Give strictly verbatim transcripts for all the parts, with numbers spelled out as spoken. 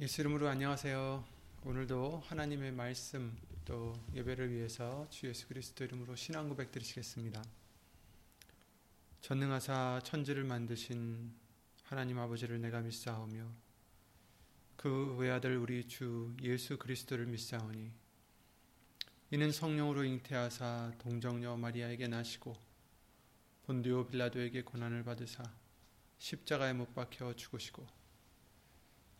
예수 이름으로 안녕하세요. 오늘도 하나님의 말씀 또 예배를 위해서 주 예수 그리스도 이름으로 신앙 고백 드리시겠습니다. 전능하사 천지를 만드신 하나님 아버지를 내가 믿사오며 그 외아들 우리 주 예수 그리스도를 믿사오니 이는 성령으로 잉태하사 동정녀 마리아에게 나시고 본디오 빌라도에게 고난을 받으사 십자가에 못 박혀 죽으시고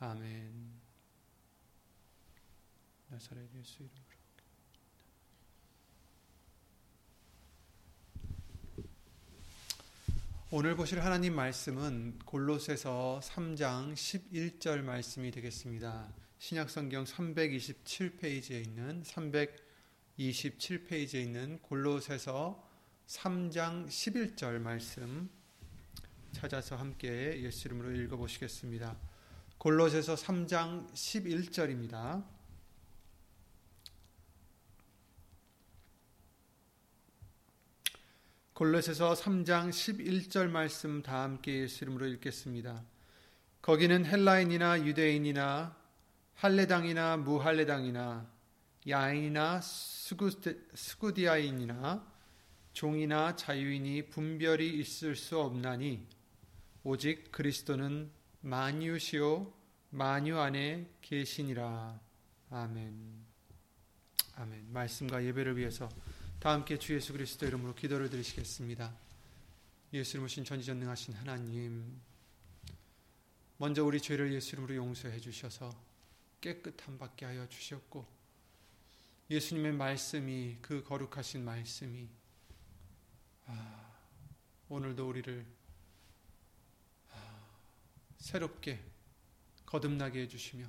아멘. 나사렛 예수 이름으로. 오늘 보실 하나님 말씀은 골로새서 삼 장 십일 절 말씀이 되겠습니다. 신약성경 삼백이십칠 페이지에 있는 삼백이십칠 페이지에 있는 골로새서 삼 장 십일 절 말씀 찾아서 함께 예수 이름으로 읽어보시겠습니다. 골로새서 삼 장 십일 절입니다. 골로새서 삼 장 십일 절 말씀 다 함께 예수 이름으로 읽겠습니다. 거기는 헬라인이나 유대인이나 할례당이나 무할례당이나 야인이나 스구디아인이나 종이나 자유인이 분별이 있을 수 없나니 오직 그리스도는 만유시오 만유 안에 계시니라. 아멘. 아멘. 말씀과 예배를 위해서 다 함께 주 예수 그리스도 이름으로 기도를 드리시겠습니다. 예수 이름으신 전지전능하신 하나님, 먼저 우리 죄를 예수 이름으로 용서해 주셔서 깨끗함 받게 하여 주셨고, 예수님의 말씀이, 그 거룩하신 말씀이 아, 오늘도 우리를 새롭게 거듭나게 해주시며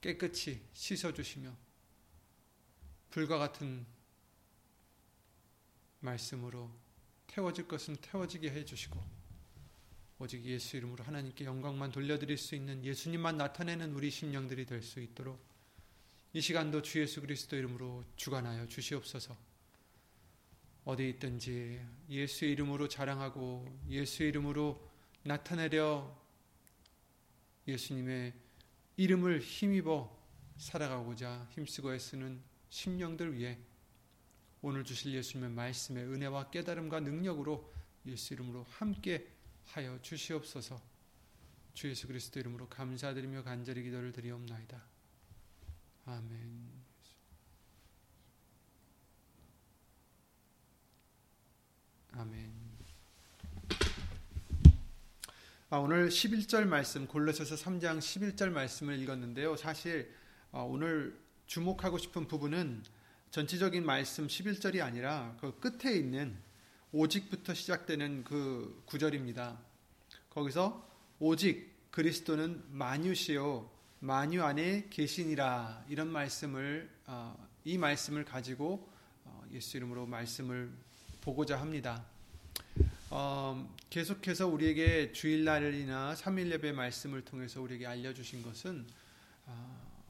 깨끗이 씻어주시며 불과 같은 말씀으로 태워질 것은 태워지게 해주시고, 오직 예수 이름으로 하나님께 영광만 돌려드릴 수 있는, 예수님만 나타내는 우리 심령들이 될 수 있도록 이 시간도 주 예수 그리스도 이름으로 주관하여 주시옵소서. 어디 있든지 예수 이름으로 자랑하고 예수 이름으로 나타내려 예수님의 이름을 힘입어 살아가고자 힘쓰고 애쓰는 심령들 위해 오늘 주실 예수님의 말씀의 은혜와 깨달음과 능력으로 예수 이름으로 함께 하여 주시옵소서. 주 예수 그리스도 이름으로 감사드리며 간절히 기도를 드리옵나이다. 아멘. 아멘. 아, 오늘 십일 절 말씀, 골로새서 삼 장 십일 절 말씀을 읽었는데요. 사실 어, 오늘 주목하고 싶은 부분은 전체적인 말씀 십일 절이 아니라 그 끝에 있는 오직부터 시작되는 그 구 절입니다. 거기서 오직 그리스도는 만유시요 만유 안에 계시니라, 이런 말씀을 어, 이 말씀을 가지고 어, 예수 이름으로 말씀을 보고자 합니다. 어, 계속해서 우리에게 주일날이나 삼일 예배 말씀을 통해서 우리에게 알려주신 것은 어,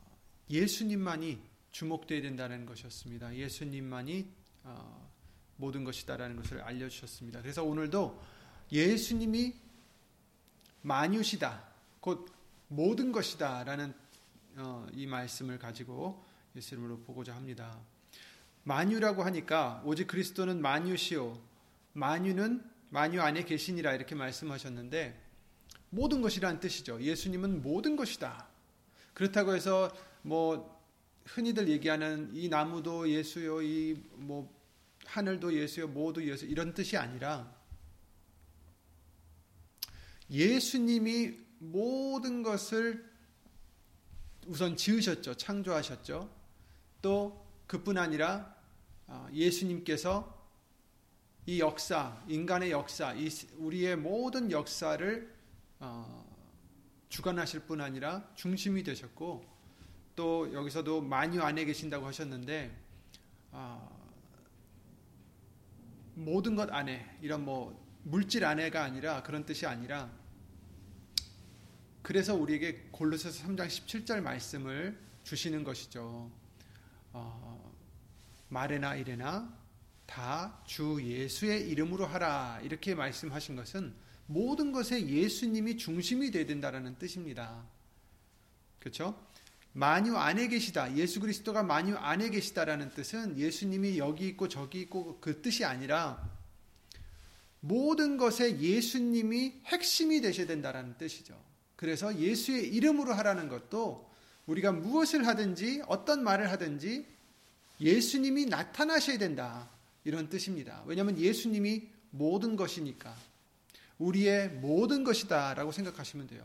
예수님만이 주목되어야 된다는 것이었습니다. 예수님만이 어, 모든 것이다라는 것을 알려주셨습니다. 그래서 오늘도 예수님이 만유시다, 곧 모든 것이다 라는 어, 이 말씀을 가지고 예수님으로 보고자 합니다. 만유라고 하니까 오직 그리스도는 만유시오 만유는 만유 안에 계시니라, 이렇게 말씀하셨는데 모든 것이란 뜻이죠. 예수님은 모든 것이다. 그렇다고 해서 뭐 흔히들 얘기하는 이 나무도 예수요, 이 뭐 하늘도 예수요, 모두 예수, 이런 뜻이 아니라 예수님이 모든 것을 우선 지으셨죠. 창조하셨죠. 또 그뿐 아니라 예수님께서 이 역사, 인간의 역사, 이 우리의 모든 역사를 어, 주관하실 뿐 아니라 중심이 되셨고, 또 여기서도 만유 안에 계신다고 하셨는데 어, 모든 것 안에, 이런 뭐 물질 안에가 아니라, 그런 뜻이 아니라, 그래서 우리에게 골로새서 삼 장 십칠 절 말씀을 주시는 것이죠. 어, 말에나 이래나 다 주 예수의 이름으로 하라, 이렇게 말씀하신 것은 모든 것에 예수님이 중심이 되어야 된다는 뜻입니다. 그렇죠? 만유 안에 계시다, 예수 그리스도가 만유 안에 계시다라는 뜻은 예수님이 여기 있고 저기 있고 그 뜻이 아니라 모든 것에 예수님이 핵심이 되셔야 된다는 뜻이죠. 그래서 예수의 이름으로 하라는 것도 우리가 무엇을 하든지 어떤 말을 하든지 예수님이 나타나셔야 된다, 이런 뜻입니다. 왜냐하면 예수님이 모든 것이니까, 우리의 모든 것이다 라고 생각하시면 돼요.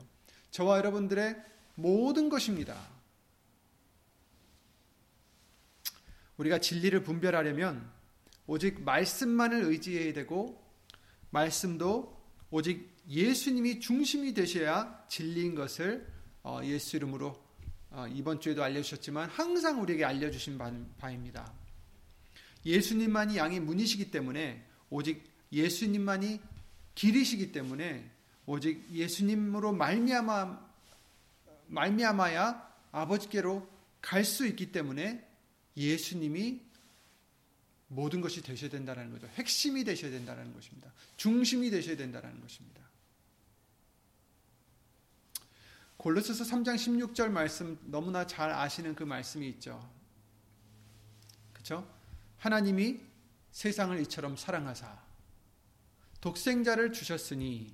저와 여러분들의 모든 것입니다. 우리가 진리를 분별하려면 오직 말씀만을 의지해야 되고, 말씀도 오직 예수님이 중심이 되셔야 진리인 것을 예수 이름으로 이번 주에도 알려주셨지만 항상 우리에게 알려주신 바입니다. 예수님만이 양의 문이시기 때문에, 오직 예수님만이 길이시기 때문에, 오직 예수님으로 말미암아, 말미암아야 아버지께로 갈 수 있기 때문에 예수님이 모든 것이 되셔야 된다는 거죠. 핵심이 되셔야 된다는 것입니다. 중심이 되셔야 된다는 것입니다. 골로새서 삼 장 십육 절 말씀, 너무나 잘 아시는 그 말씀이 있죠. 그렇죠? 하나님이 세상을 이처럼 사랑하사 독생자를 주셨으니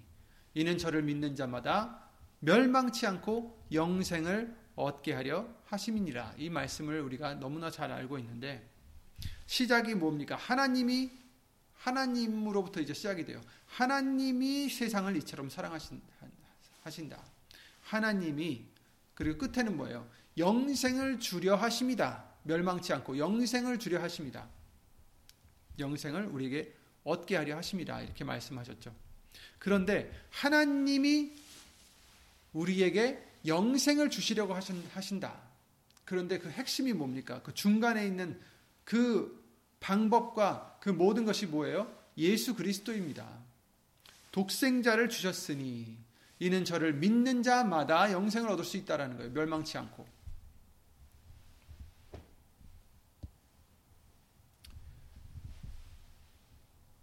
이는 저를 믿는 자마다 멸망치 않고 영생을 얻게 하려 하심이니라. 이 말씀을 우리가 너무나 잘 알고 있는데, 시작이 뭡니까? 하나님이, 하나님으로부터 이제 시작이 돼요. 하나님이 세상을 이처럼 사랑하신다. 하나님이, 그리고 끝에는 뭐예요? 영생을 주려 하십니다. 멸망치 않고 영생을 주려 하십니다. 영생을 우리에게 얻게 하려 하십니다. 이렇게 말씀하셨죠. 그런데 하나님이 우리에게 영생을 주시려고 하신다. 그런데 그 핵심이 뭡니까? 그 중간에 있는 그 방법과 그 모든 것이 뭐예요? 예수 그리스도입니다. 독생자를 주셨으니 이는 저를 믿는 자마다 영생을 얻을 수 있다라는 거예요. 멸망치 않고.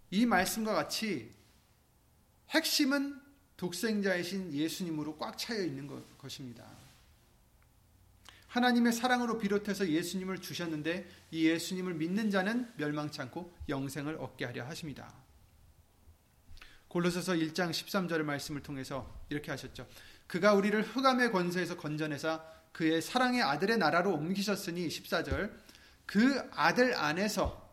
이 말씀과 같이 핵심은 독생자이신 예수님으로 꽉 차여 있는 것, 것입니다. 하나님의 사랑으로 비롯해서 예수님을 주셨는데 이 예수님을 믿는 자는 멸망치 않고 영생을 얻게 하려 하십니다. 골로새서 일 장 십삼 절의 말씀을 통해서 이렇게 하셨죠. 그가 우리를 흑암의 권세에서 건져내사 그의 사랑의 아들의 나라로 옮기셨으니, 십사 절, 그 아들 안에서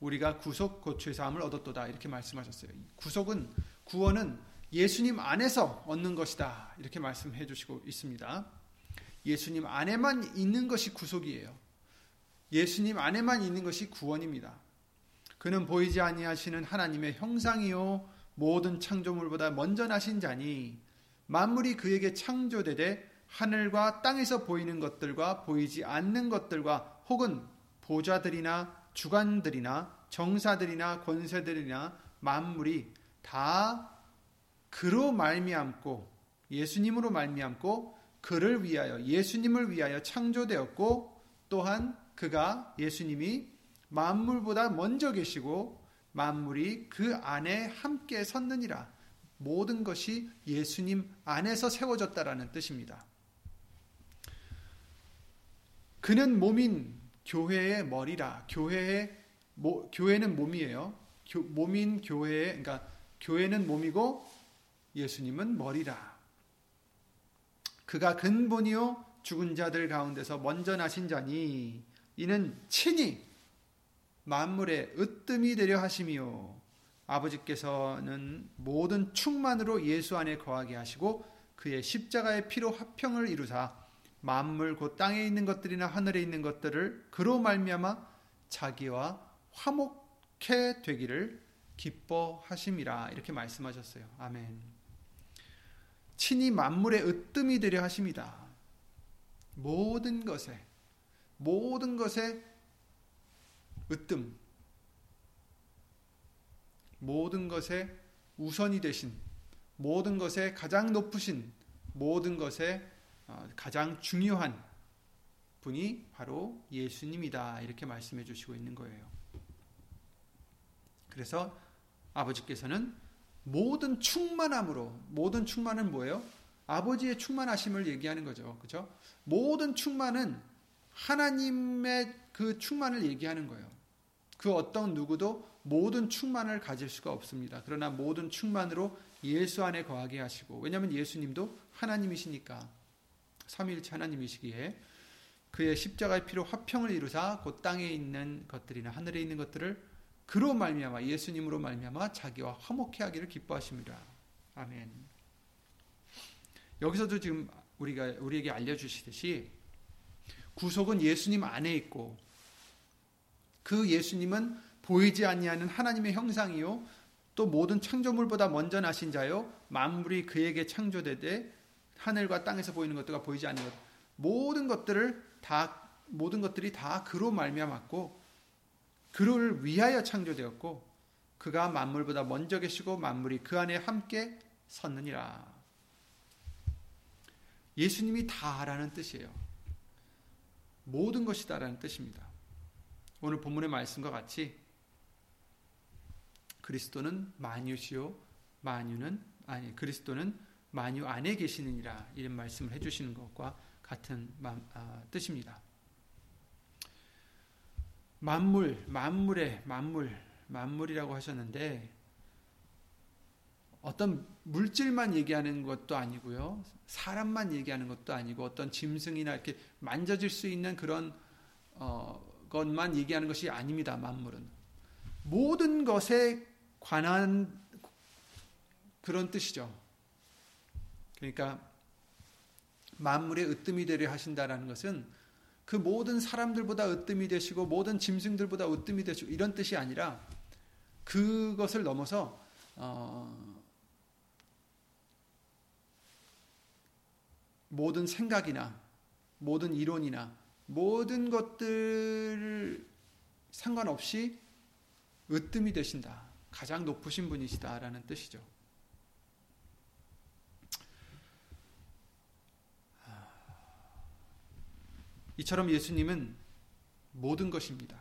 우리가 구속 곧 죄사함을 얻었도다, 이렇게 말씀하셨어요. 구속은, 구원은 예수님 안에서 얻는 것이다, 이렇게 말씀해 주시고 있습니다. 예수님 안에만 있는 것이 구속이에요. 예수님 안에만 있는 것이 구원입니다. 그는 보이지 아니하시는 하나님의 형상이요 모든 창조물보다 먼저 나신 자니 만물이 그에게 창조되되 하늘과 땅에서 보이는 것들과 보이지 않는 것들과 혹은 보좌들이나 주관들이나 정사들이나 권세들이나 만물이 다 그로 말미암고, 예수님으로 말미암고 그를 위하여, 예수님을 위하여 창조되었고, 또한 그가, 예수님이 만물보다 먼저 계시고 만물이 그 안에 함께 섰느니라. 모든 것이 예수님 안에서 세워졌다라는 뜻입니다. 그는 몸인 교회의 머리라. 교회의 모, 교회는 몸이에요. 교, 몸인 교회의, 그러니까 교회는 몸이고 예수님은 머리라. 그가 근본이요 죽은 자들 가운데서 먼저 나신 자니 이는 친히 만물의 으뜸이 되려 하심이요 아버지께서는 모든 충만으로 예수 안에 거하게 하시고 그의 십자가의 피로 화평을 이루사 만물 곧 땅에 있는 것들이나 하늘에 있는 것들을 그로 말미암아 자기와 화목해 되기를 기뻐하심이라, 이렇게 말씀하셨어요. 아멘. 친히 만물의 으뜸이 되려 하십니다. 모든 것에 모든 것에 으뜸, 모든 것에 우선이 되신, 모든 것에 가장 높으신, 모든 것에 가장 중요한 분이 바로 예수님이다, 이렇게 말씀해 주시고 있는 거예요. 그래서 아버지께서는 모든 충만함으로, 모든 충만은 뭐예요? 아버지의 충만하심을 얘기하는 거죠. 그렇죠? 모든 충만은 하나님의 그 충만을 얘기하는 거예요. 그 어떤 누구도 모든 충만을 가질 수가 없습니다. 그러나 모든 충만으로 예수 안에 거하게 하시고, 왜냐하면 예수님도 하나님이시니까, 삼위일체 하나님이시기에 그의 십자가의 피로 화평을 이루사 곧 땅에 있는 것들이나 하늘에 있는 것들을 그로 말미암아, 예수님으로 말미암아 자기와 화목해 하기를 기뻐하십니다. 아멘. 여기서도 지금 우리가 우리에게 알려주시듯이 구속은 예수님 안에 있고, 그 예수님은 보이지 아니하는 하나님의 형상이요 또 모든 창조물보다 먼저 나신 자요 만물이 그에게 창조되되 하늘과 땅에서 보이는 것들과 보이지 않는 것 모든 것들을 다 모든 것들이 다 그로 말미암았고 그를 위하여 창조되었고 그가 만물보다 먼저 계시고 만물이 그 안에 함께 섰느니라. 예수님이 다라는 뜻이에요. 모든 것이다라는 뜻입니다. 오늘 본문의 말씀과 같이 그리스도는 만유시요 만유는 아니 그리스도는 만유 안에 계시느니라, 이런 말씀을 해주시는 것과 같은 맘, 아, 뜻입니다. 만물, 만물의 만물, 만물이라고 하셨는데 어떤 물질만 얘기하는 것도 아니고요, 사람만 얘기하는 것도 아니고 어떤 짐승이나 이렇게 만져질 수 있는 그런 어, 것만 얘기하는 것이 아닙니다. 만물은 모든 것에 관한 그런 뜻이죠. 그러니까 만물의 으뜸이 되려 하신다라는 것은 그 모든 사람들보다 으뜸이 되시고 모든 짐승들보다 으뜸이 되시고 이런 뜻이 아니라 그것을 넘어서 어 모든 생각이나 모든 이론이나 모든 것들 상관없이 으뜸이 되신다, 가장 높으신 분이시다라는 뜻이죠. 이처럼 예수님은 모든 것입니다.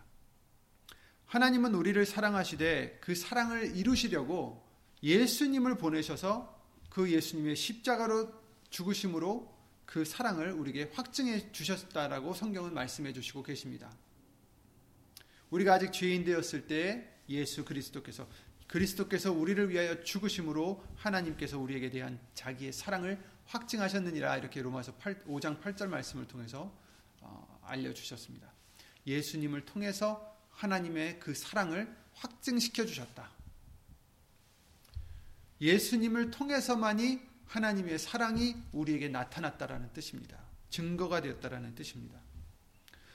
하나님은 우리를 사랑하시되 그 사랑을 이루시려고 예수님을 보내셔서 그 예수님의 십자가로 죽으심으로 그 사랑을 우리에게 확증해 주셨다라고 성경은 말씀해 주시고 계십니다. 우리가 아직 죄인 되었을 때 예수 그리스도께서 그리스도께서 우리를 위하여 죽으심으로 하나님께서 우리에게 대한 자기의 사랑을 확증하셨느니라, 이렇게 로마서 팔, 오 장 팔 절 말씀을 통해서 어, 알려주셨습니다. 예수님을 통해서 하나님의 그 사랑을 확증시켜 주셨다. 예수님을 통해서만이 하나님의 사랑이 우리에게 나타났다라는 뜻입니다. 증거가 되었다라는 뜻입니다.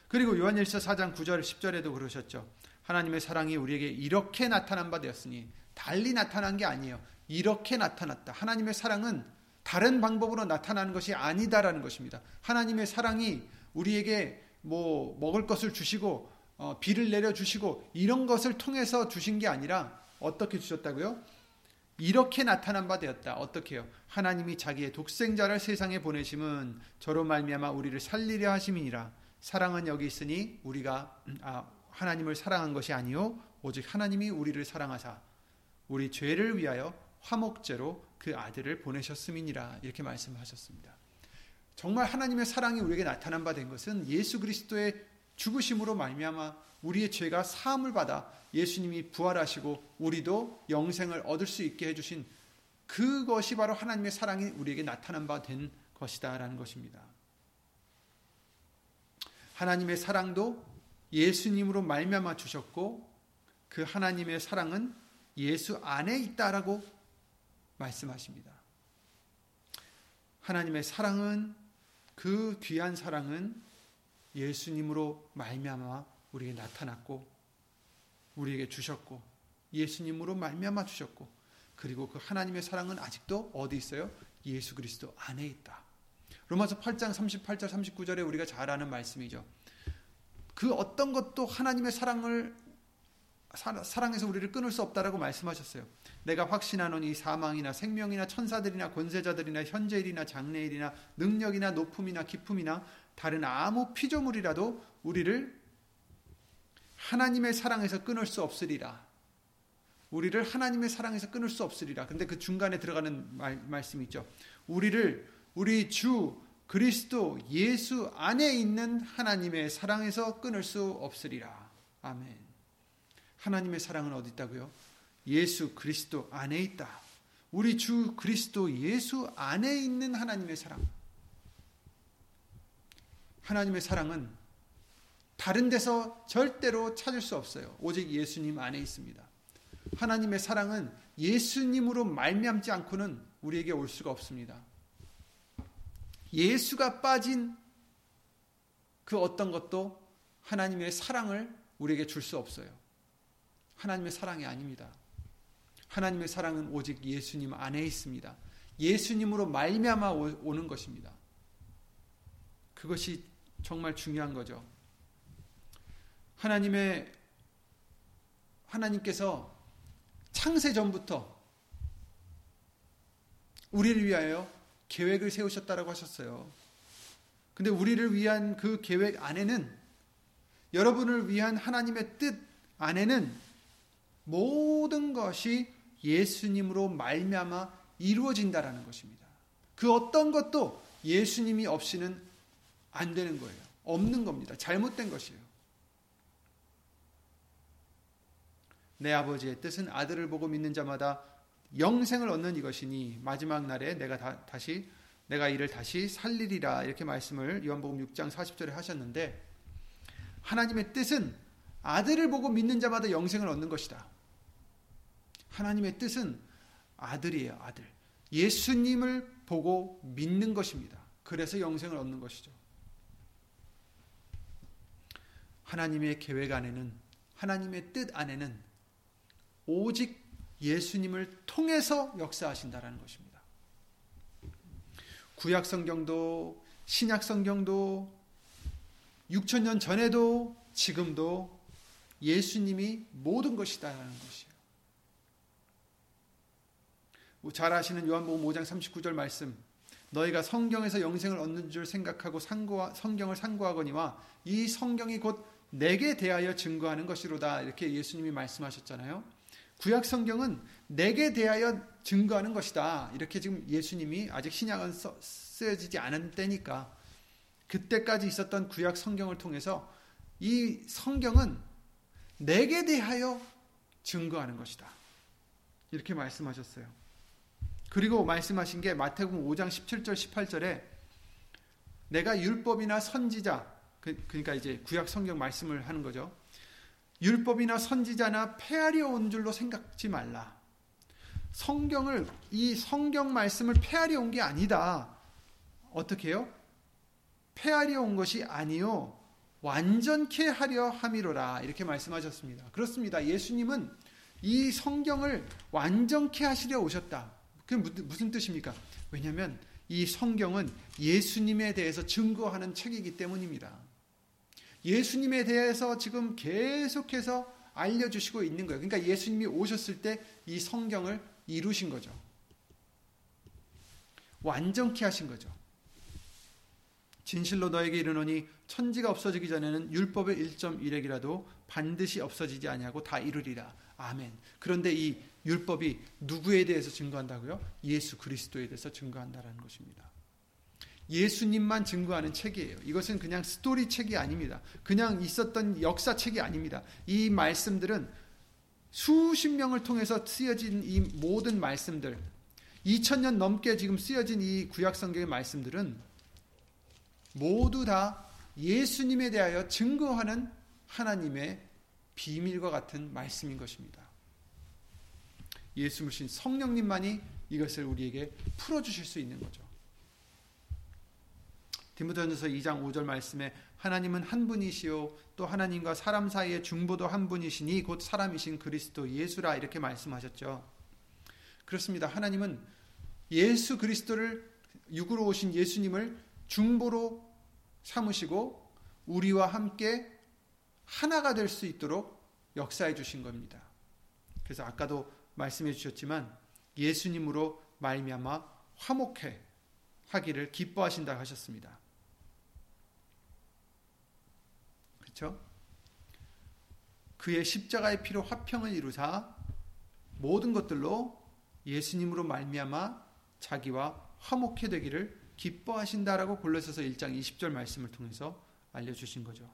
그리고 요한일서 사 장 구 절 십 절에도 그러셨죠. 하나님의 사랑이 우리에게 이렇게 나타난 바 되었으니, 달리 나타난 게 아니에요. 이렇게 나타났다. 하나님의 사랑은 다른 방법으로 나타나는 것이 아니다라는 것입니다. 하나님의 사랑이 우리에게 뭐 먹을 것을 주시고 어, 비를 내려주시고 이런 것을 통해서 주신 게 아니라 어떻게 주셨다고요? 이렇게 나타난 바 되었다. 어떻게요? 하나님이 자기의 독생자를 세상에 보내심은 저로 말미암아 우리를 살리려 하심이니라. 사랑은 여기 있으니 우리가 아, 하나님을 사랑한 것이 아니요 오직 하나님이 우리를 사랑하사 우리 죄를 위하여 화목제로 그 아들을 보내셨음이니라, 이렇게 말씀하셨습니다. 정말 하나님의 사랑이 우리에게 나타난 바 된 것은 예수 그리스도의 죽으심으로 말미암아 우리의 죄가 사함을 받아 예수님이 부활하시고 우리도 영생을 얻을 수 있게 해주신 그것이 바로 하나님의 사랑이 우리에게 나타난 바 된 것이다 라는 것입니다. 하나님의 사랑도 예수님으로 말미암아 주셨고 그 하나님의 사랑은 예수 안에 있다라고 말씀하십니다. 하나님의 사랑은, 그 귀한 사랑은 예수님으로 말미암아 우리에게 나타났고 우리에게 주셨고 예수님으로 말미암아 주셨고, 그리고 그 하나님의 사랑은 아직도 어디 있어요? 예수 그리스도 안에 있다. 로마서 팔 장 삼십팔 절 삼십구 절에 우리가 잘 아는 말씀이죠. 그 어떤 것도 하나님의 사랑을 사, 사랑에서 우리를 끊을 수 없다라고 말씀하셨어요. 내가 확신하노니 사망이나 생명이나 천사들이나 권세자들이나 현재일이나 장래일이나 능력이나 높음이나 깊음이나 다른 아무 피조물이라도 우리를 하나님의 사랑에서 끊을 수 없으리라. 우리를 하나님의 사랑에서 끊을 수 없으리라. 근데 그 중간에 들어가는 말, 말씀이 있죠. 우리를 우리 주 그리스도 예수 안에 있는 하나님의 사랑에서 끊을 수 없으리라. 아멘. 하나님의 사랑은 어디 있다고요? 예수 그리스도 안에 있다. 우리 주 그리스도 예수 안에 있는 하나님의 사랑. 하나님의 사랑은 다른 데서 절대로 찾을 수 없어요. 오직 예수님 안에 있습니다. 하나님의 사랑은 예수님으로 말미암지 않고는 우리에게 올 수가 없습니다. 예수가 빠진 그 어떤 것도 하나님의 사랑을 우리에게 줄 수 없어요. 하나님의 사랑이 아닙니다. 하나님의 사랑은 오직 예수님 안에 있습니다. 예수님으로 말미암아 오는 것입니다. 그것이 정말 중요한 거죠. 하나님의 하나님께서 창세 전부터 우리를 위하여 계획을 세우셨다라고 하셨어요. 근데 우리를 위한 그 계획 안에는, 여러분을 위한 하나님의 뜻 안에는 모든 것이 예수님으로 말미암아 이루어진다라는 것입니다. 그 어떤 것도 예수님이 없이는 안 되는 거예요. 없는 겁니다. 잘못된 것이에요. 내 아버지의 뜻은 아들을 보고 믿는 자마다 영생을 얻는 이것이니 마지막 날에 내가 다, 다시 내가 이를 다시 살리리라. 이렇게 말씀을 요한복음 육 장 사십 절에 하셨는데, 하나님의 뜻은 아들을 보고 믿는 자마다 영생을 얻는 것이다. 하나님의 뜻은 아들이에요. 아들. 예수님을 보고 믿는 것입니다. 그래서 영생을 얻는 것이죠. 하나님의 계획 안에는, 하나님의 뜻 안에는 오직 예수님을 통해서 역사하신다라는 것입니다. 구약 성경도 신약 성경도 육천 년 전에도 지금도 예수님이 모든 것이다라는 것이에요. 잘 아시는 요한복음 오 장 삼십구 절 말씀, 너희가 성경에서 영생을 얻는 줄 생각하고 상고하, 성경을 상고하거니와 이 성경이 곧 내게 대하여 증거하는 것이로다. 이렇게 예수님이 말씀하셨잖아요. 구약 성경은 내게 대하여 증거하는 것이다. 이렇게 지금 예수님이, 아직 신약은 써, 쓰여지지 않은 때니까, 그때까지 있었던 구약 성경을 통해서 이 성경은 내게 대하여 증거하는 것이다. 이렇게 말씀하셨어요. 그리고 말씀하신 게 마태복음 오 장 십칠 절 십팔 절에 내가 율법이나 선지자, 그러니까 이제 구약 성경 말씀을 하는 거죠. 율법이나 선지자나 폐하려 온 줄로 생각지 말라. 성경을, 이 성경 말씀을 폐하려 온 게 아니다. 어떻게 해요? 폐하려 온 것이 아니요, 완전케 하려 함이로라. 이렇게 말씀하셨습니다. 그렇습니다. 예수님은 이 성경을 완전케 하시려 오셨다. 그게 무슨 뜻입니까? 왜냐하면 이 성경은 예수님에 대해서 증거하는 책이기 때문입니다. 예수님에 대해서 지금 계속해서 알려주시고 있는 거예요. 그러니까 예수님이 오셨을 때 이 성경을 이루신 거죠. 완전케 하신 거죠. 진실로 너에게 이르노니 천지가 없어지기 전에는 율법의 일 점 일 액이라도 반드시 없어지지 아니하고 다 이루리라. 아멘. 그런데 이 율법이 누구에 대해서 증거한다고요? 예수 그리스도에 대해서 증거한다라는 것입니다. 예수님만 증거하는 책이에요. 이것은 그냥 스토리 책이 아닙니다. 그냥 있었던 역사 책이 아닙니다. 이 말씀들은 수십 명을 통해서 쓰여진 이 모든 말씀들, 이천 년 넘게 지금 쓰여진 이 구약 성경의 말씀들은 모두 다 예수님에 대하여 증거하는 하나님의 비밀과 같은 말씀인 것입니다. 예수님이신 성령님만이 이것을 우리에게 풀어주실 수 있는 거죠. 디모데전서 이 장 오 절 말씀에 하나님은 한 분이시요 또 하나님과 사람 사이의 중보도 한 분이시니 곧 사람이신 그리스도 예수라. 이렇게 말씀하셨죠. 그렇습니다. 하나님은 예수 그리스도를, 육으로 오신 예수님을 중보로 삼으시고 우리와 함께 하나가 될 수 있도록 역사해 주신 겁니다. 그래서 아까도 말씀해 주셨지만 예수님으로 말미암아 화목해 하기를 기뻐하신다 하셨습니다. 그렇죠? 그의 십자가의 피로 화평을 이루사 모든 것들로 예수님으로 말미암아 자기와 화목해 되기를 기뻐하신다라고 골로새서 일 장 이십 절 말씀을 통해서 알려주신 거죠.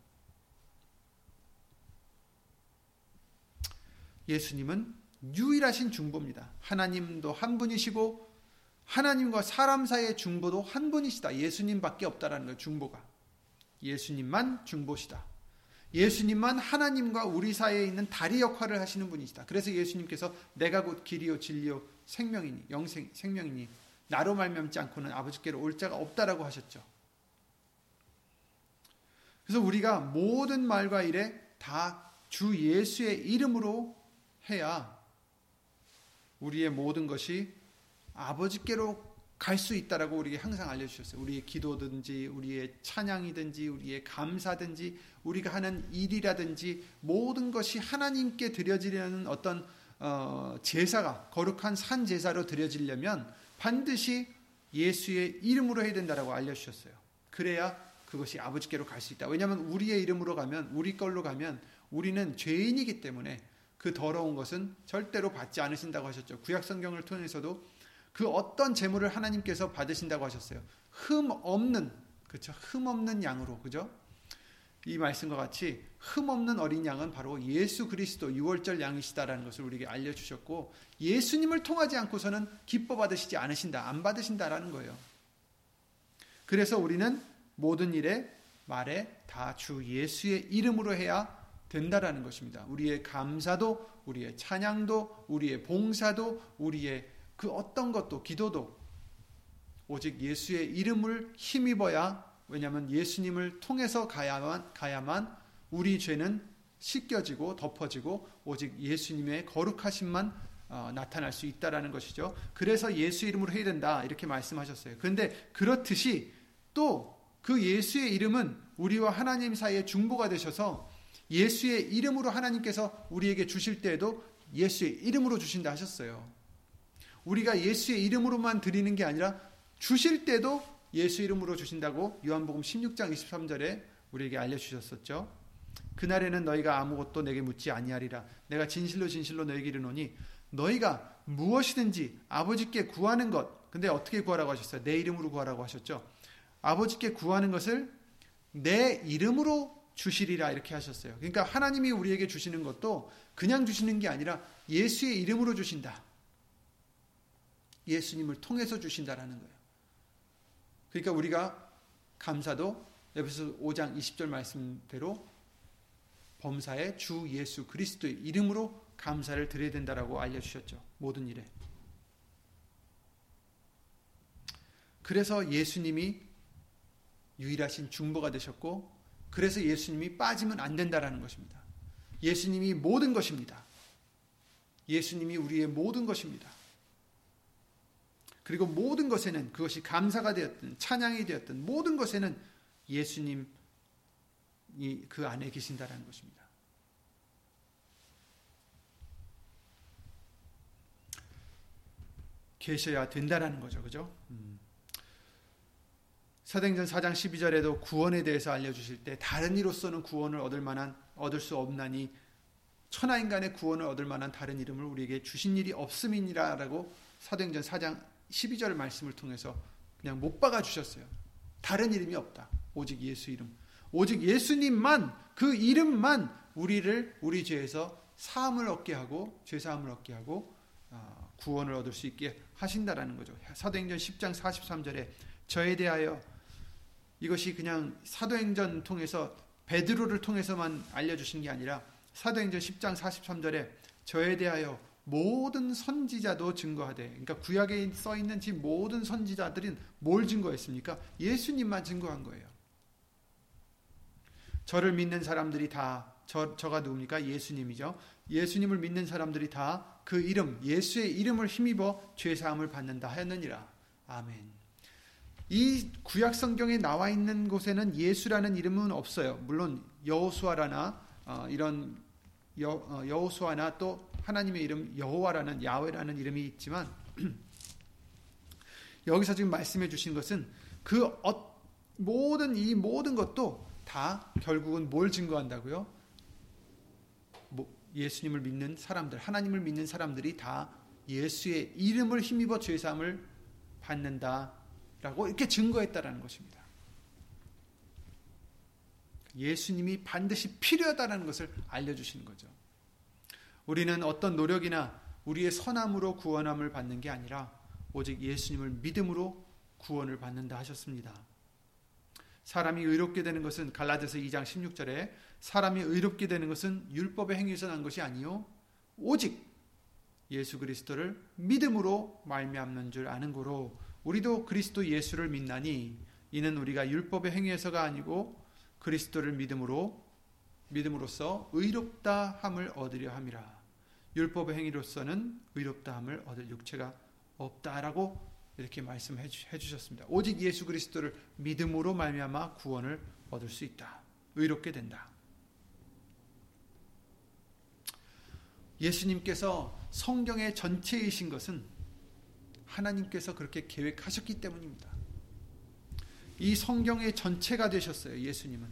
예수님은 유일하신 중보입니다. 하나님도 한 분이시고 하나님과 사람 사이의 중보도 한 분이시다. 예수님밖에 없다라는 거예요. 중보가. 예수님만 중보시다. 예수님만 하나님과 우리 사이에 있는 다리 역할을 하시는 분이시다. 그래서 예수님께서 내가 곧 길이요 진리요 생명이니 영생 생명이니 나로 말미암지 않고는 아버지께로 올 자가 없다라고 하셨죠. 그래서 우리가 모든 말과 일에 다 주 예수의 이름으로 해야 우리의 모든 것이 아버지께로 갈 수 있다라고 우리에게 항상 알려주셨어요. 우리의 기도든지 우리의 찬양이든지 우리의 감사든지 우리가 하는 일이라든지 모든 것이 하나님께 드려지려는 어떤 어, 제사가 거룩한 산 제사로 드려지려면 반드시 예수의 이름으로 해야 된다라고 알려주셨어요. 그래야 그것이 아버지께로 갈 수 있다. 왜냐하면 우리의 이름으로 가면, 우리 걸로 가면 우리는 죄인이기 때문에 그 더러운 것은 절대로 받지 않으신다고 하셨죠. 구약성경을 통해서도 그 어떤 제물을 하나님께서 받으신다고 하셨어요. 흠 없는, 그렇죠? 흠 없는 양으로, 그죠? 이 말씀과 같이 흠 없는 어린 양은 바로 예수 그리스도 유월절 양이시다라는 것을 우리에게 알려주셨고 예수님을 통하지 않고서는 기뻐 받으시지 않으신다, 안 받으신다라는 거예요. 그래서 우리는 모든 일에 말에 다 주 예수의 이름으로 해야 된다라는 것입니다. 우리의 감사도, 우리의 찬양도, 우리의 봉사도, 우리의 그 어떤 것도, 기도도 오직 예수의 이름을 힘입어야, 왜냐하면 예수님을 통해서 가야만, 가야만 우리 죄는 씻겨지고 덮어지고 오직 예수님의 거룩하심만 어, 나타날 수 있다라는 것이죠. 그래서 예수 이름으로 해야 된다 이렇게 말씀하셨어요. 그런데 그렇듯이 또 그 예수의 이름은 우리와 하나님 사이의 중보가 되셔서 예수의 이름으로 하나님께서 우리에게 주실 때에도 예수의 이름으로 주신다 하셨어요. 우리가 예수의 이름으로만 드리는 게 아니라 주실 때도 예수 이름으로 주신다고 요한복음 십육 장 이십삼 절에 우리에게 알려주셨었죠. 그날에는 너희가 아무것도 내게 묻지 아니하리라. 내가 진실로 진실로 너희에게 이르노니 너희가 무엇이든지 아버지께 구하는 것, 근데 어떻게 구하라고 하셨어요? 내 이름으로 구하라고 하셨죠. 아버지께 구하는 것을 내 이름으로 주시리라 이렇게 하셨어요. 그러니까 하나님이 우리에게 주시는 것도 그냥 주시는 게 아니라 예수의 이름으로 주신다. 예수님을 통해서 주신다라는 거예요. 그러니까 우리가 감사도 에베소서 오 장 이십 절 말씀대로 범사에 주 예수 그리스도의 이름으로 감사를 드려야 된다라고 알려주셨죠. 모든 일에. 그래서 예수님이 유일하신 중보가 되셨고 그래서 예수님이 빠지면 안 된다라는 것입니다. 예수님이 모든 것입니다. 예수님이 우리의 모든 것입니다. 그리고 모든 것에는 그것이 감사가 되었든 찬양이 되었든 모든 것에는 예수님이 그 안에 계신다라는 것입니다. 계셔야 된다라는 거죠. 그죠? 음. 사도행전 사 장 십이 절에도 구원에 대해서 알려주실 때 다른 이로서는 구원을 얻을 만한, 얻을 수 없나니 천하인간의 구원을 얻을 만한 다른 이름을 우리에게 주신 일이 없음이니라 라고 사도행전 사 장 십이 절 말씀을 통해서 그냥 못 박아주셨어요. 다른 이름이 없다. 오직 예수 이름. 오직 예수님만, 그 이름만 우리를 우리 죄에서 사함을 얻게 하고 죄사함을 얻게 하고 구원을 얻을 수 있게 하신다라는 거죠. 사도행전 십 장 사십삼 절에 저에 대하여, 이것이 그냥 사도행전 통해서 베드로를 통해서만 알려주신 게 아니라 사도행전 십 장 사십삼 절에 저에 대하여 모든 선지자도 증거하되, 그러니까 구약에 써있는 지 모든 선지자들은 뭘 증거했습니까? 예수님만 증거한 거예요. 저를 믿는 사람들이 다, 저, 저가 누굽니까? 예수님이죠. 예수님을 믿는 사람들이 다 그 이름, 예수의 이름을 힘입어 죄사함을 받는다 하였느니라. 아멘. 이 구약 성경에 나와 있는 곳에는 예수라는 이름은 없어요. 물론 여호수아라나 어, 이런 여, 어, 여호수아나 또 하나님의 이름 여호와라는 야훼라는 이름이 있지만 여기서 지금 말씀해 주신 것은 그 어, 모든 이 모든 것도 다 결국은 뭘 증거한다고요? 뭐, 예수님을 믿는 사람들, 하나님을 믿는 사람들이 다 예수의 이름을 힘입어 죄사함을 받는다라고 이렇게 증거했다라는 것입니다. 예수님이 반드시 필요하다라는 것을 알려주시는 거죠. 우리는 어떤 노력이나 우리의 선함으로 구원함을 받는 게 아니라 오직 예수님을 믿음으로 구원을 받는다 하셨습니다. 사람이 의롭게 되는 것은 갈라디아서 이 장 십육 절에 사람이 의롭게 되는 것은 율법의 행위에서 난 것이 아니요 오직 예수 그리스도를 믿음으로 말미암는 줄 아는 고로 우리도 그리스도 예수를 믿나니 이는 우리가 율법의 행위에서가 아니고 그리스도를 믿음으로 믿음으로써 의롭다 함을 얻으려 함이라. 율법의 행위로서는 의롭다 함을 얻을 육체가 없다라고 이렇게 말씀해 주셨습니다. 오직 예수 그리스도를 믿음으로 말미암아 구원을 얻을 수 있다. 의롭게 된다. 예수님께서 성경의 전체이신 것은 하나님께서 그렇게 계획하셨기 때문입니다. 이 성경의 전체가 되셨어요. 예수님은.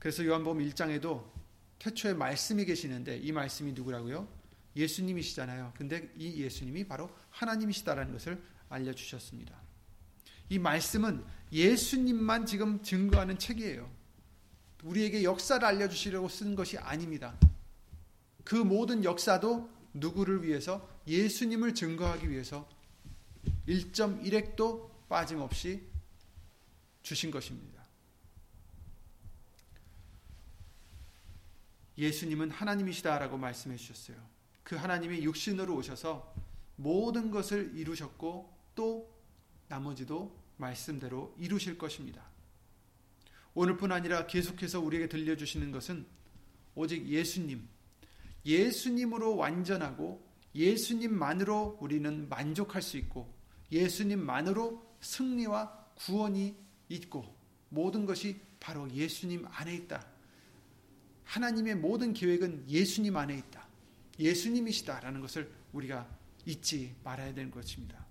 그래서 요한복음 일 장에도 태초에 말씀이 계시는데 이 말씀이 누구라고요? 예수님이시잖아요. 근데 이 예수님이 바로 하나님이시다라는 것을 알려주셨습니다. 이 말씀은 예수님만 지금 증거하는 책이에요. 우리에게 역사를 알려주시려고 쓴 것이 아닙니다. 그 모든 역사도 누구를 위해서? 예수님을 증거하기 위해서 일 점 일 핵도 빠짐없이 주신 것입니다. 예수님은 하나님이시다라고 말씀해 주셨어요. 그 하나님이 육신으로 오셔서 모든 것을 이루셨고 또 나머지도 말씀대로 이루실 것입니다. 오늘뿐 아니라 계속해서 우리에게 들려주시는 것은 오직 예수님, 예수님으로 완전하고 예수님만으로 우리는 만족할 수 있고 예수님만으로 승리와 구원이 있고 모든 것이 바로 예수님 안에 있다. 하나님의 모든 계획은 예수님 안에 있다. 예수님이시다라는 것을 우리가 잊지 말아야 되는 것입니다.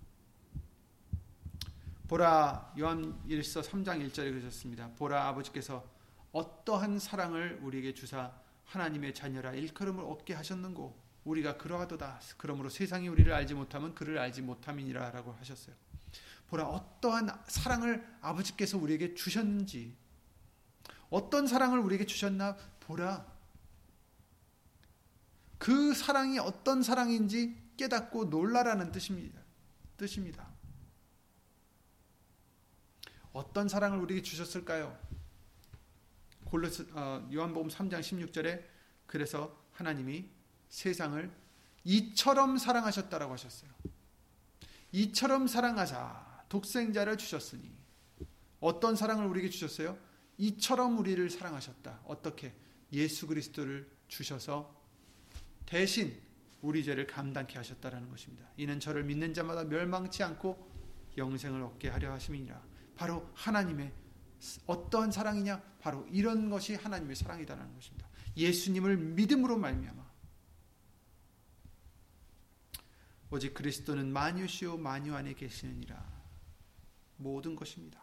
보라 요한일서 삼 장 일 절에 그러셨습니다. 보라 아버지께서 어떠한 사랑을 우리에게 주사 하나님의 자녀라 일컬음을 얻게 하셨는고 우리가 그러하도다. 그러므로 세상이 우리를 알지 못하면 그를 알지 못함이니라 라고 하셨어요. 보라 어떠한 사랑을 아버지께서 우리에게 주셨는지 어떤 사랑을 우리에게 주셨나 보라 그 사랑이 어떤 사랑인지 깨닫고 놀라라는 뜻입니다. 뜻입니다. 어떤 사랑을 우리에게 주셨을까요? 골로새 어, 요한복음 삼 장 십육 절에 그래서 하나님이 세상을 이처럼 사랑하셨다라고 하셨어요. 이처럼 사랑하자 독생자를 주셨으니 어떤 사랑을 우리에게 주셨어요? 이처럼 우리를 사랑하셨다. 어떻게? 예수 그리스도를 주셔서 대신 우리 죄를 감당케 하셨다라는 것입니다. 이는 저를 믿는 자마다 멸망치 않고 영생을 얻게 하려 하심이니라. 바로 하나님의 어떠한 사랑이냐? 바로 이런 것이 하나님의 사랑이다라는 것입니다. 예수님을 믿음으로 말미암아 오직 그리스도는 만유시오 만유 안에 계시느니라. 모든 것입니다.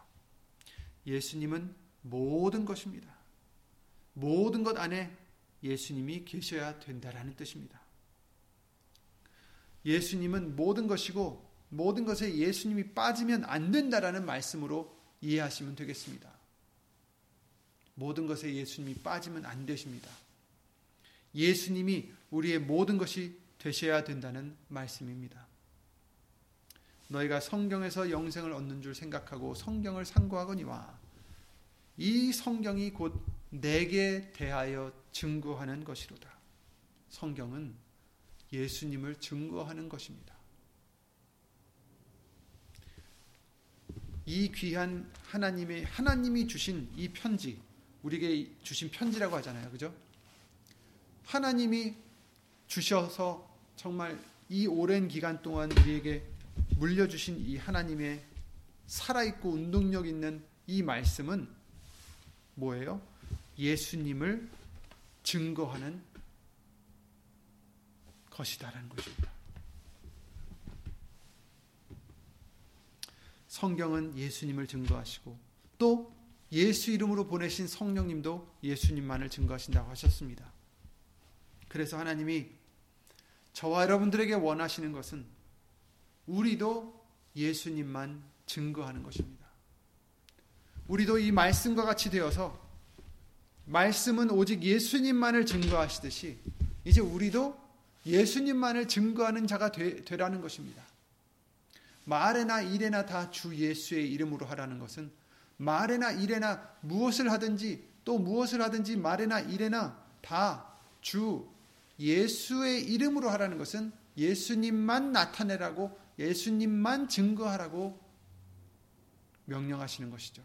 예수님은 모든 것입니다. 모든 것 안에 예수님이 계셔야 된다라는 뜻입니다. 예수님은 모든 것이고 모든 것에 예수님이 빠지면 안 된다라는 말씀으로 이해하시면 되겠습니다. 모든 것에 예수님이 빠지면 안 되십니다. 예수님이 우리의 모든 것이 되셔야 된다는 말씀입니다. 너희가 성경에서 영생을 얻는 줄 생각하고 성경을 상고하거니와 이 성경이 곧 내게 대하여 증거하는 것이로다. 성경은 예수님을 증거하는 것입니다. 이 귀한 하나님의 하나님이 주신 이 편지 우리에게 주신 편지라고 하잖아요. 그죠? 하나님이 주셔서 정말 이 오랜 기간 동안 우리에게 물려주신 이 하나님의 살아있고 운동력 있는 이 말씀은 뭐예요? 예수님을 증거하는 것이다라는 것입니다. 성경은 예수님을 증거하시고 또 예수 이름으로 보내신 성령님도 예수님만을 증거하신다고 하셨습니다. 그래서 하나님이 저와 여러분들에게 원하시는 것은 우리도 예수님만 증거하는 것입니다. 우리도 이 말씀과 같이 되어서 말씀은 오직 예수님만을 증거하시듯이 이제 우리도 예수님만을 증거하는 자가 되, 되라는 것입니다. 말에나 일에나 다 주 예수의 이름으로 하라는 것은 말에나 일에나 무엇을 하든지 또 무엇을 하든지 말에나 일에나 다 주 예수의 이름으로 하라는 것은 예수님만 나타내라고 예수님만 증거하라고 명령하시는 것이죠.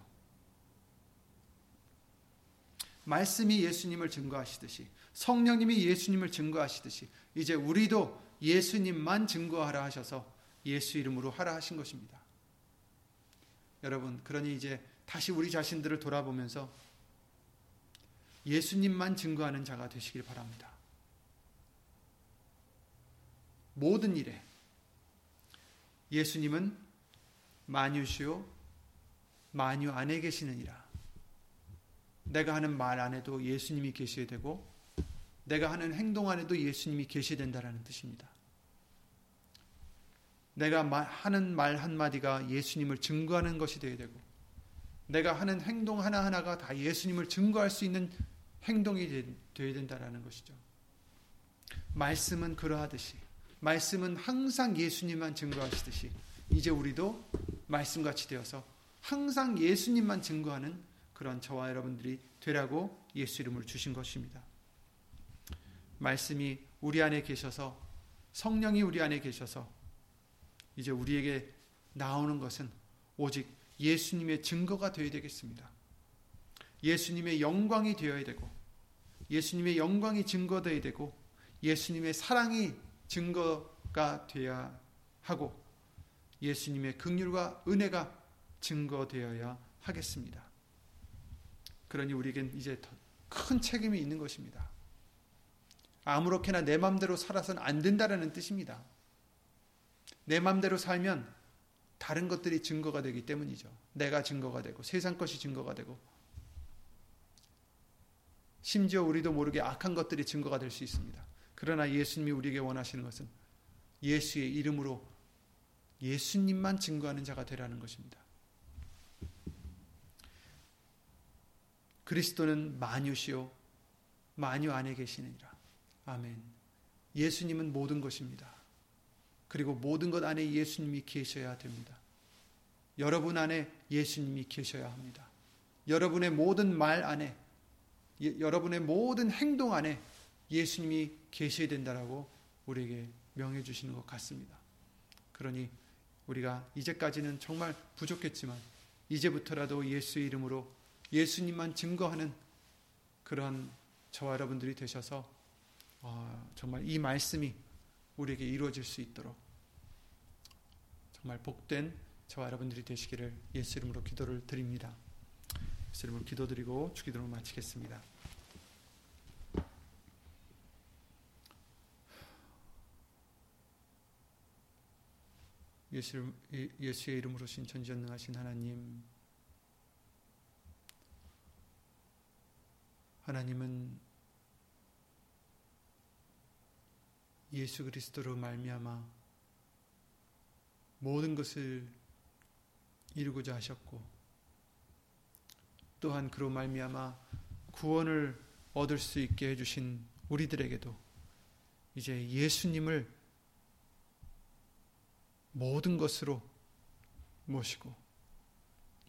말씀이 예수님을 증거하시듯이 성령님이 예수님을 증거하시듯이 이제 우리도 예수님만 증거하라 하셔서 예수 이름으로 하라 하신 것입니다. 여러분, 그러니 이제 다시 우리 자신들을 돌아보면서 예수님만 증거하는 자가 되시길 바랍니다. 모든 일에 예수님은 만유시요 만유 안에 계시느니라. 내가 하는 말 안에도 예수님이 계셔야 되고 내가 하는 행동 안에도 예수님이 계셔야 된다라는 뜻입니다. 내가 하는 말 한마디가 예수님을 증거하는 것이 되어야 되고 내가 하는 행동 하나하나가 다 예수님을 증거할 수 있는 행동이 되어야 된다라는 것이죠. 말씀은 그러하듯이 말씀은 항상 예수님만 증거하시듯이 이제 우리도 말씀같이 되어서 항상 예수님만 증거하는 그런 저와 여러분들이 되라고 예수 이름을 주신 것입니다. 말씀이 우리 안에 계셔서 성령이 우리 안에 계셔서 이제 우리에게 나오는 것은 오직 예수님의 증거가 되어야 되겠습니다. 예수님의 영광이 되어야 되고 예수님의 영광이 증거되어야 되고 예수님의 사랑이 증거가 되어야 하고 예수님의 긍휼과 은혜가 증거되어야 하겠습니다. 그러니 우리에겐 이제 더 큰 책임이 있는 것입니다. 아무렇게나 내 마음대로 살아서는 안 된다라는 뜻입니다. 내 마음대로 살면 다른 것들이 증거가 되기 때문이죠. 내가 증거가 되고 세상 것이 증거가 되고 심지어 우리도 모르게 악한 것들이 증거가 될 수 있습니다. 그러나 예수님이 우리에게 원하시는 것은 예수의 이름으로 예수님만 증거하는 자가 되라는 것입니다. 그리스도는 만유시요 만유 안에 계시느니라. 아멘. 예수님은 모든 것입니다. 그리고 모든 것 안에 예수님이 계셔야 됩니다. 여러분 안에 예수님이 계셔야 합니다. 여러분의 모든 말 안에 예, 여러분의 모든 행동 안에 예수님이 계셔야 된다라고 우리에게 명해 주시는 것 같습니다. 그러니 우리가 이제까지는 정말 부족했지만 이제부터라도 예수의 이름으로 예수님만 증거하는 그러한 저와 여러분들이 되셔서 어, 정말 이 말씀이 우리에게 이루어질 수 있도록 정말 복된 저와 여러분들이 되시기를 예수 이름으로 기도를 드립니다. 예수 이름으로 기도드리고 주기도를 마치겠습니다. 예수, 예수의 이름으로 신 전지전능하신 하나님, 하나님은 예수 그리스도로 말미암아 모든 것을 이루고자 하셨고 또한 그로 말미암아 구원을 얻을 수 있게 해주신 우리들에게도 이제 예수님을 모든 것으로 모시고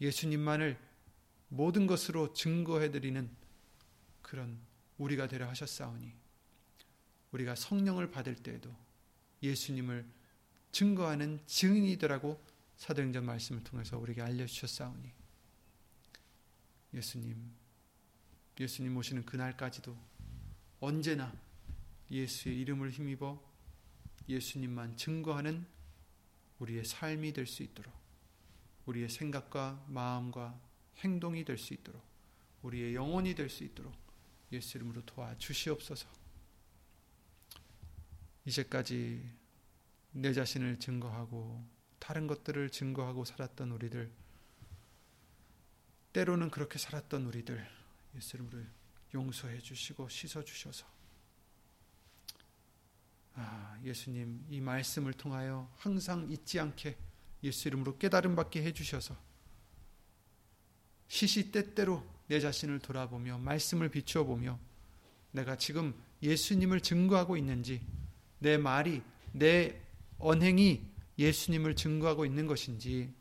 예수님만을 모든 것으로 증거해드리는 그런 우리가 되려 하셨사오니 우리가 성령을 받을 때에도 예수님을 증거하는 증인이더라고 사도행전 말씀을 통해서 우리에게 알려주셨사오니 예수님, 예수님 오시는 그날까지도 언제나 예수의 이름을 힘입어 예수님만 증거하는 우리의 삶이 될 수 있도록, 우리의 생각과 마음과 행동이 될 수 있도록, 우리의 영혼이 될 수 있도록 예수 이름으로 도와주시옵소서. 이제까지 내 자신을 증거하고 다른 것들을 증거하고 살았던 우리들, 때로는 그렇게 살았던 우리들 예수 이름으로 용서해 주시고 씻어 주셔서, 아, 예수님 이 말씀을 통하여 항상 잊지 않게 예수 이름으로 깨달음 받게 해 주셔서 시시때때로 내 자신을 돌아보며 말씀을 비추어 보며 내가 지금 예수님을 증거하고 있는지, 내 말이, 내 언행이 예수님을 증거하고 있는 것인지,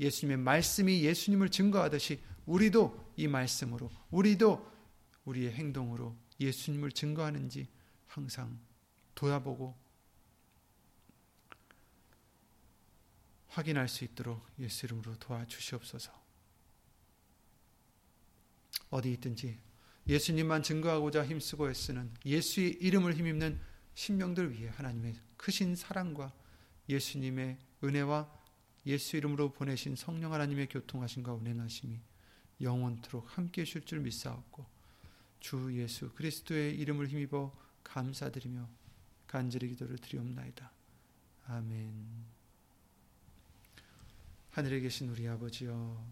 예수님의 말씀이 예수님을 증거하듯이 우리도 이 말씀으로, 우리도 우리의 행동으로 예수님을 증거하는지 항상 돌아보고 확인할 수 있도록 예수 이름으로 도와주시옵소서. 어디 있든지 예수님만 증거하고자 힘쓰고 애쓰는 예수의 이름을 힘입는 신명들 위해 하나님의 크신 사랑과 예수님의 은혜와 예수 이름으로 보내신 성령 하나님의 교통하심과 운행하심이 영원토록 함께해 주실 줄 믿사옵고, 주 예수 그리스도의 이름을 힘입어 감사드리며 간절히 기도를 드리옵나이다. 아멘. 하늘에 계신 우리 아버지여,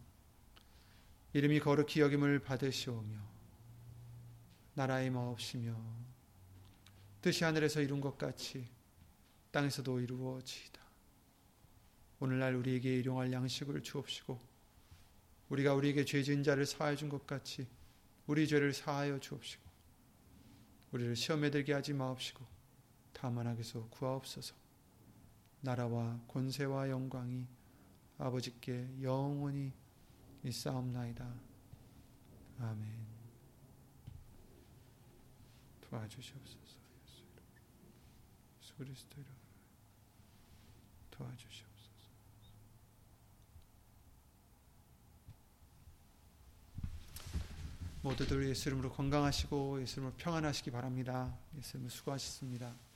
이름이 거룩히 여김을 받으시오며 나라의 마옵시며 뜻이 하늘에서 이룬 것 같이 땅에서도 이루어지이다. 오늘날 우리에게 일용할 양식을 주옵시고, 우리가 우리에게 죄지은 자를 사하여 준 것 같이 우리 죄를 사하여 주옵시고, 우리를 시험에 들게 하지 마옵시고 다만 악에서 구하옵소서. 나라와 권세와 영광이 아버지께 영원히 있사옵나이다. 아멘. 도와주시옵소서. 예수 이름으로, 예수 그리스도 이름으로 도와주시옵소서. 모두들 예수 이름으로 건강하시고 예수 이름으로 평안하시기 바랍니다. 예수 이름으로 수고하셨습니다.